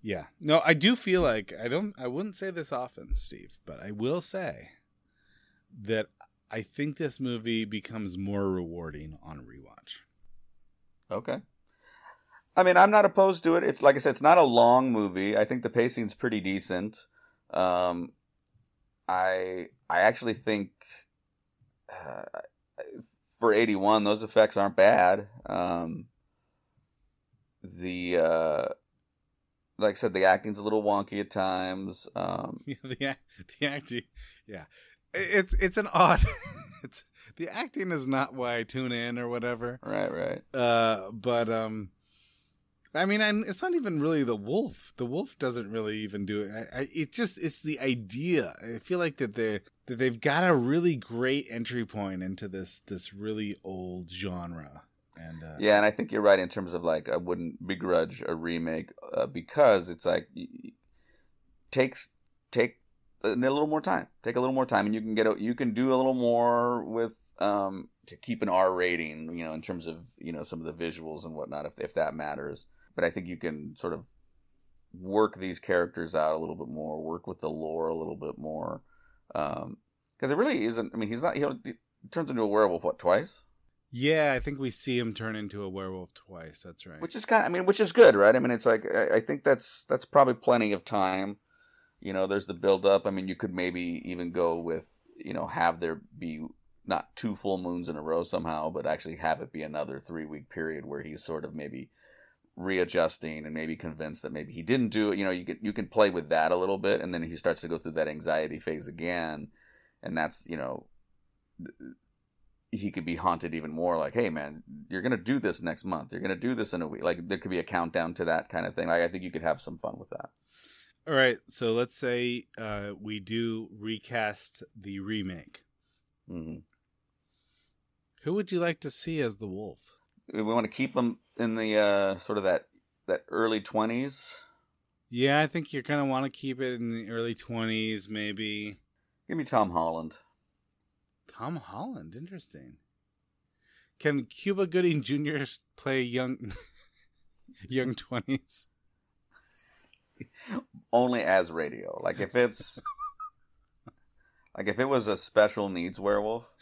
Yeah, no, I do feel like I wouldn't say this often, Steve, but I will say that I think this movie becomes more rewarding on a rewatch. Okay. I mean, I'm not opposed to it. It's like I said, it's not a long movie. I think the pacing's pretty decent. I actually think for 81, those effects aren't bad. Like I said, the acting's a little wonky at times. The acting, yeah, it's an odd. The acting is not why I tune in or whatever. Right. I mean, it's not even really the wolf. The wolf doesn't really even do it. It's the idea. I feel like that they've got a really great entry point into this really old genre. And yeah, and I think you're right in terms of, like, I wouldn't begrudge a remake because it's like take a little more time. Take a little more time, and you can do a little more with to keep an R rating, you know, in terms of, you know, some of the visuals and whatnot, if that matters. But I think you can sort of work these characters out a little bit more, work with the lore a little bit more, because it really isn't. I mean, he turns into a werewolf what, twice? Yeah, I think we see him turn into a werewolf twice. That's right. Which is good, right? I mean, it's like I think that's probably plenty of time. You know, there's the build up. I mean, you could maybe even go with, you know, have there be not 2 full moons in a row somehow, but actually have it be another 3-week period where he's sort of maybe readjusting and maybe convinced that maybe he didn't do it. You know, you can play with that a little bit, and then he starts to go through that anxiety phase again, and that's, you know. He could be haunted even more, like, hey man, you're going to do this next month. You're going to do this in a week. Like, there could be a countdown to that kind of thing. Like, I think you could have some fun with that. All right. So let's say we do recast the remake. Mm-hmm. Who would you like to see as the wolf? We want to keep him in the sort of that early 20s. Yeah. I think you're going to want to keep it in the early 20s. Maybe. Give me Tom Holland. Tom Holland, interesting. Can Cuba Gooding Jr. play young 20s? Only as radio. Like, if it's like if it was a special needs werewolf,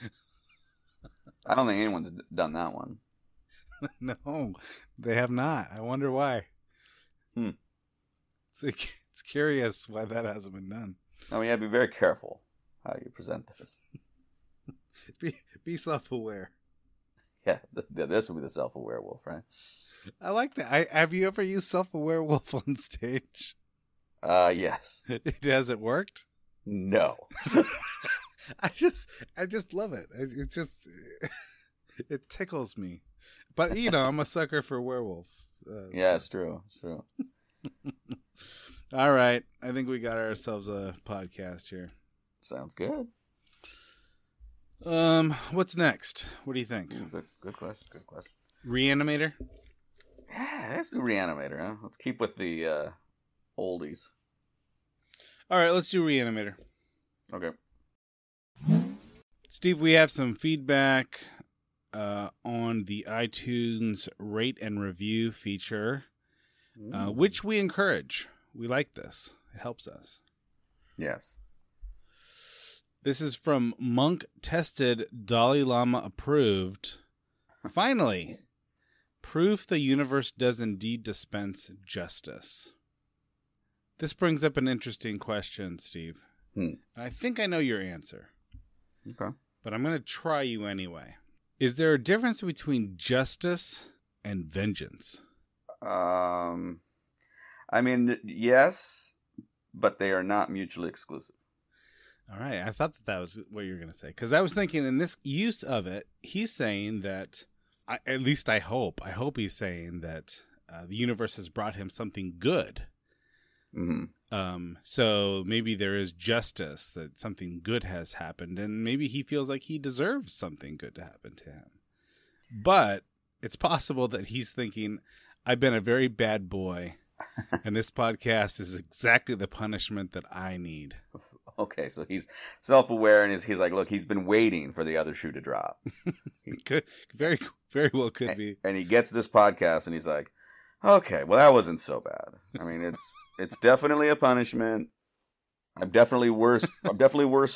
I don't think anyone's done that one. No, they have not. I wonder why. It's curious why that hasn't been done. Oh yeah, be very careful how you present this. Be self-aware. Yeah, this will be the self-aware wolf, right? I like that. Have you ever used self-aware wolf on stage? Yes. Has it worked? No. I just love it. It just, it tickles me. But, you know, I'm a sucker for werewolf. Yeah, it's true. All right. I think we got ourselves a podcast here. Sounds good. What's next? What do you think? Ooh, good question. Good question. Reanimator? Yeah, let's do Reanimator. Huh? Let's keep with the oldies. All right, let's do Reanimator. Okay. Steve, we have some feedback on the iTunes rate and review feature, which we encourage. We like this. It helps us. Yes. This is from Monk Tested, Dalai Lama Approved. Finally, proof the universe does indeed dispense justice. This brings up an interesting question, Steve. I think I know your answer. Okay. But I'm going to try you anyway. Is there a difference between justice and vengeance? I mean, yes, but they are not mutually exclusive. All right, I thought that was what you were going to say. Because I was thinking in this use of it, he's saying that, at least I hope he's saying that the universe has brought him something good. Mm-hmm. So maybe there is justice, that something good has happened, and maybe he feels like he deserves something good to happen to him. But it's possible that he's thinking, I've been a very bad boy, and this podcast is exactly the punishment that I need. Okay, so he's self-aware, and he's like, look, he's been waiting for the other shoe to drop. Could very well be. And he gets this podcast, and he's like, okay, well, that wasn't so bad. I mean, it's definitely a punishment. I'm definitely worse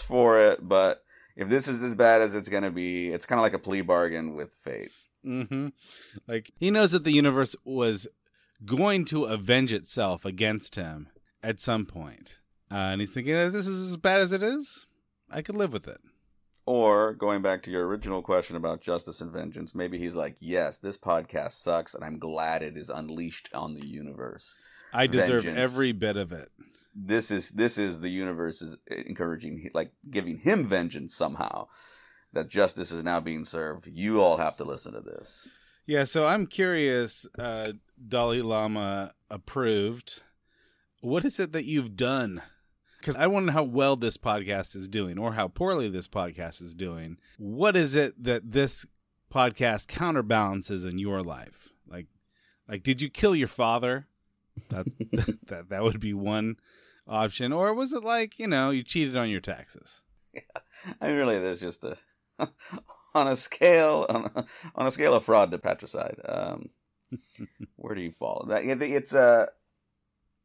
for it, but if this is as bad as it's going to be, it's kind of like a plea bargain with fate. Mm-hmm. Like, he knows that the universe was going to avenge itself against him at some point. And he's thinking, this is as bad as it is. I could live with it. Or, going back to your original question about justice and vengeance, maybe he's like, yes, this podcast sucks, and I'm glad it is unleashed on the universe. I deserve vengeance. Every bit of it. This is the universe is encouraging, like, giving him vengeance somehow. That justice is now being served. You all have to listen to this. Yeah, so I'm curious, Dalai Lama approved. What is it that you've done? Because I want to know how well this podcast is doing or how poorly this podcast is doing. What is it that this podcast counterbalances in your life? Like did you kill your father? That would be one option. Or was it like, you cheated on your taxes? Yeah. I mean, really, there's just on a scale of fraud to patricide. Where do you fall?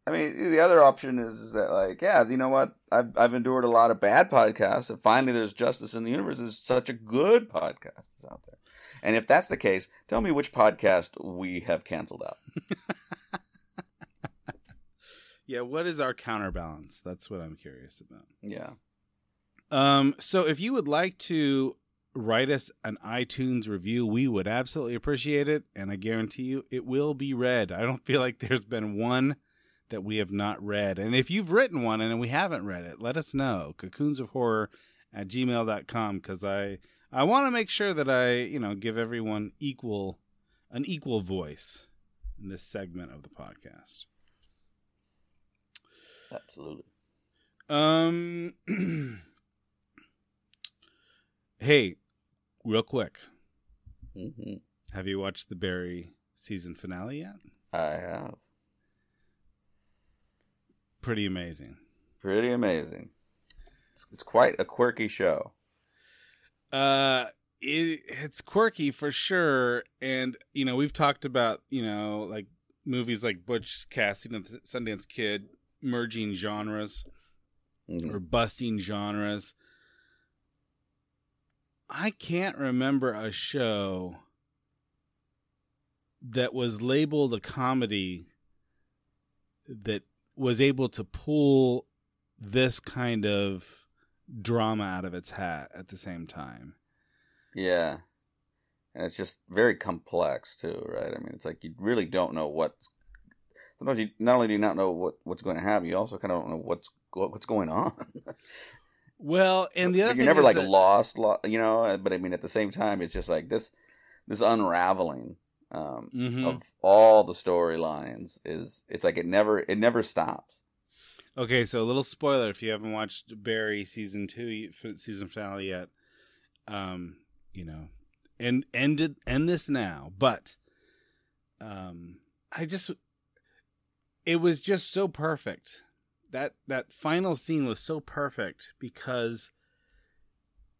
I mean, the other option is that, like, yeah, you know what? I've endured a lot of bad podcasts, and finally there's justice in the universe. There's such a good podcast that's out there. And if that's the case, tell me which podcast we have canceled out. Yeah, what is our counterbalance? That's what I'm curious about. Yeah. So if you would like to write us an iTunes review, we would absolutely appreciate it, and I guarantee you it will be read. I don't feel like there's been one that we have not read. And if you've written one and we haven't read it, let us know. cocoonsofhorror@gmail.com, because I want to make sure that I, give everyone an equal voice in this segment of the podcast. Absolutely. Hey, real quick. Mm-hmm. Have you watched the Barry season finale yet? I have. Pretty amazing. It's quite a quirky show. It's quirky for sure. And, we've talked about, like movies like Butch Cassidy and the Sundance Kid merging genres or busting genres. I can't remember a show that was labeled a comedy that was able to pull this kind of drama out of its hat at the same time. Yeah. And it's just very complex too, right? I mean, it's like you really don't know sometimes you not only do you not know what's going to happen, you also kind of don't know what's going on. Well, and the other thing is you're never like lost, but I mean, at the same time, it's just like this unraveling of all the storylines it's like it never stops. Okay, so a little spoiler if you haven't watched Barry season finale yet, and end this now. But it was just so perfect. That final scene was so perfect because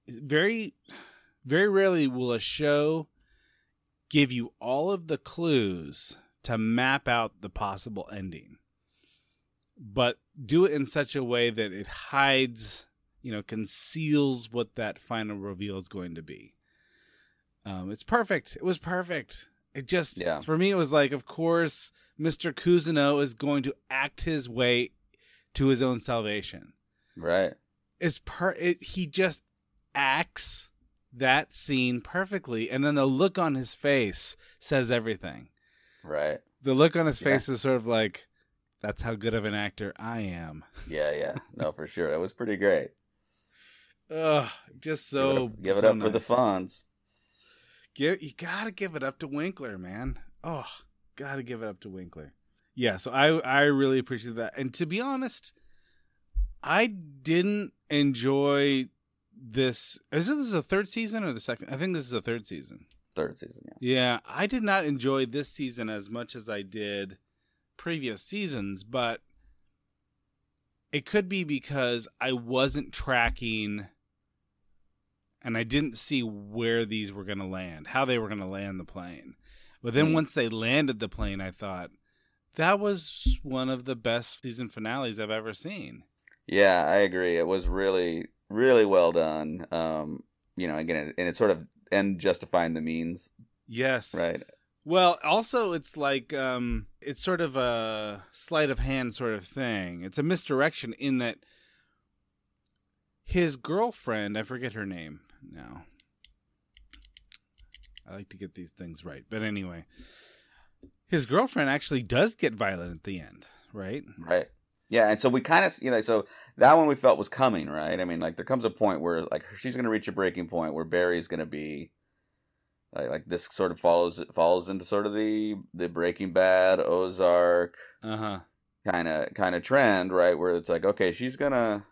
very, very rarely will a show give you all of the clues to map out the possible ending, but do it in such a way that it hides, conceals what that final reveal is going to be. It's perfect. It was perfect. It just, for me, it was like, of course, Mr. Cousineau is going to act his way to his own salvation. Right. He just acts that scene perfectly, and then the look on his face says everything. Right. The look on his face is sort of like, that's how good of an actor I am. Yeah. No, for sure. That was pretty great. Just so give it up nice. For the Fonz. You gotta give it up to Winkler, man. Oh, gotta give it up to Winkler. Yeah, so I really appreciate that. And to be honest, I didn't enjoy this. Is this the third season or the second? I think this is the third season. Third season, yeah. Yeah, I did not enjoy this season as much as I did previous seasons, but it could be because I wasn't tracking and I didn't see where these were going to land, how they were going to land the plane. But then once they landed the plane, I thought, that was one of the best season finales I've ever seen. Yeah, I agree. It was really... really well done. Again, and it's sort of justifying the means. Yes. Right. Well, also, it's like, it's sort of a sleight of hand sort of thing. It's a misdirection in that his girlfriend, I forget her name now. I like to get these things right. But anyway, his girlfriend actually does get violent at the end, right? Right. Yeah, and so we kind of, you know, so that one we felt was coming, right? I mean, like, there comes a point where, like, she's going to reach a breaking point where Barry's going to be, like this sort of falls into sort of the Breaking Bad, Ozark kind of trend, right? Where it's like, okay, she's gonna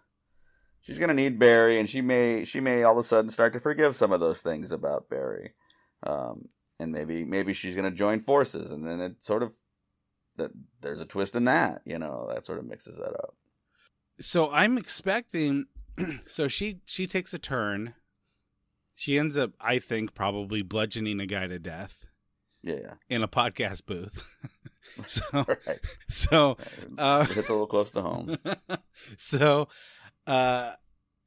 need Barry, and she may all of a sudden start to forgive some of those things about Barry, and maybe she's gonna join forces, and then it sort of that there's a twist in that, you know, that sort of mixes that up. So I'm expecting, so she takes a turn. She ends up, I think, probably bludgeoning a guy to death. Yeah. In a podcast booth. It's a little close to home.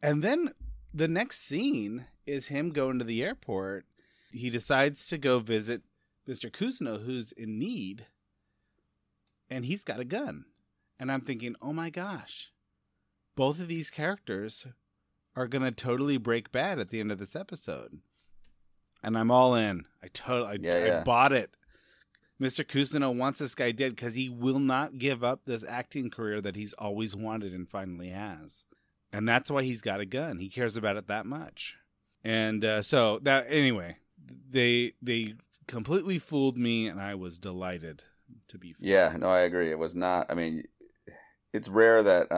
And then the next scene is him going to the airport. He decides to go visit Mr. Cousineau, who's in need, and he's got a gun. And I'm thinking, oh my gosh, both of these characters are going to totally break bad at the end of this episode. And I'm all in. I bought it. Mr. Cousineau wants this guy dead because he will not give up this acting career that he's always wanted and finally has. And that's why he's got a gun. He cares about it that much. And they completely fooled me, and I was delighted to be fooled. Yeah, no, I agree. It was not, I mean, it's rare that,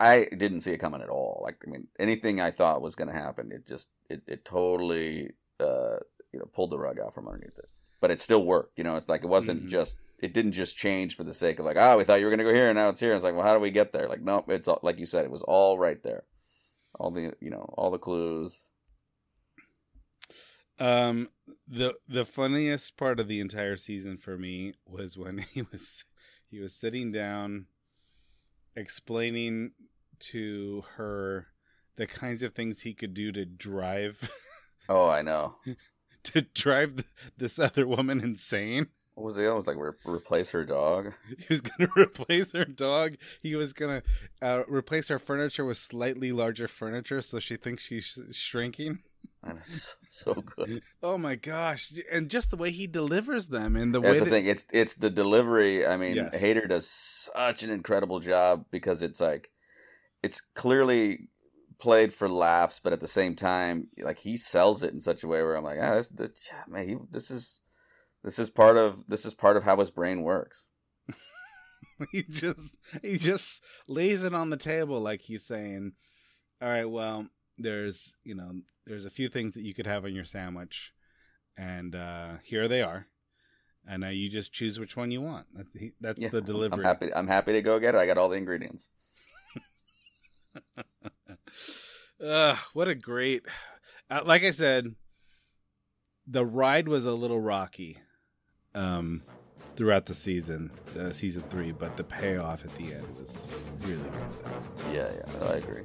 I didn't see it coming at all. Like, I mean, anything I thought was going to happen, it totally, pulled the rug out from underneath it. But it still worked. You know, it's like it wasn't just, it didn't just change for the sake of like, oh, we thought you were going to go here and now it's here. It's like, well, how do we get there? Like, no, it's all, like you said, it was all right there. All the, you know, all the clues. The funniest part of the entire season for me was when he was sitting down explaining to her the kinds of things he could do to drive. Oh, I know. To drive this other woman insane. What was it? It was like replace her dog. He was going to replace her dog. He was going to replace her furniture with slightly larger furniture so she thinks she's shrinking. That is so good. Oh my gosh! And just the way he delivers them, and that's the thing. It's the delivery. I mean, yes. Hader does such an incredible job because it's like it's clearly played for laughs, but at the same time, like he sells it in such a way where I'm like, this is part of how his brain works. he just lays it on the table like he's saying, all right, well, there's a few things that you could have on your sandwich, and here they are, and now you just choose which one you want. That's the delivery. I'm happy to go get it. I got all the ingredients. What a great! Like I said, the ride was a little rocky throughout the season, season 3, but the payoff at the end was really good. Yeah, I agree.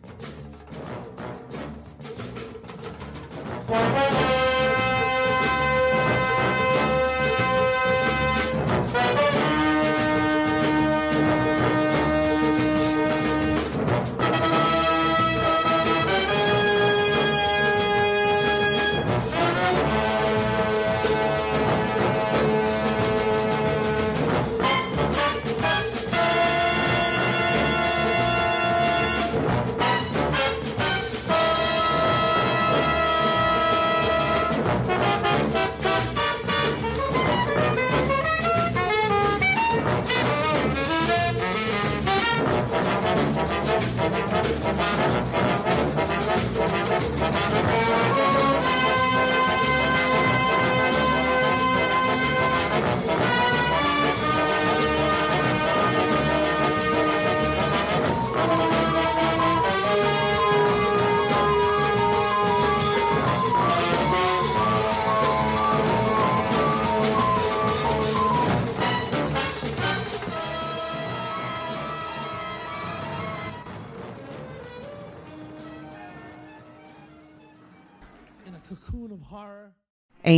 of Horror. A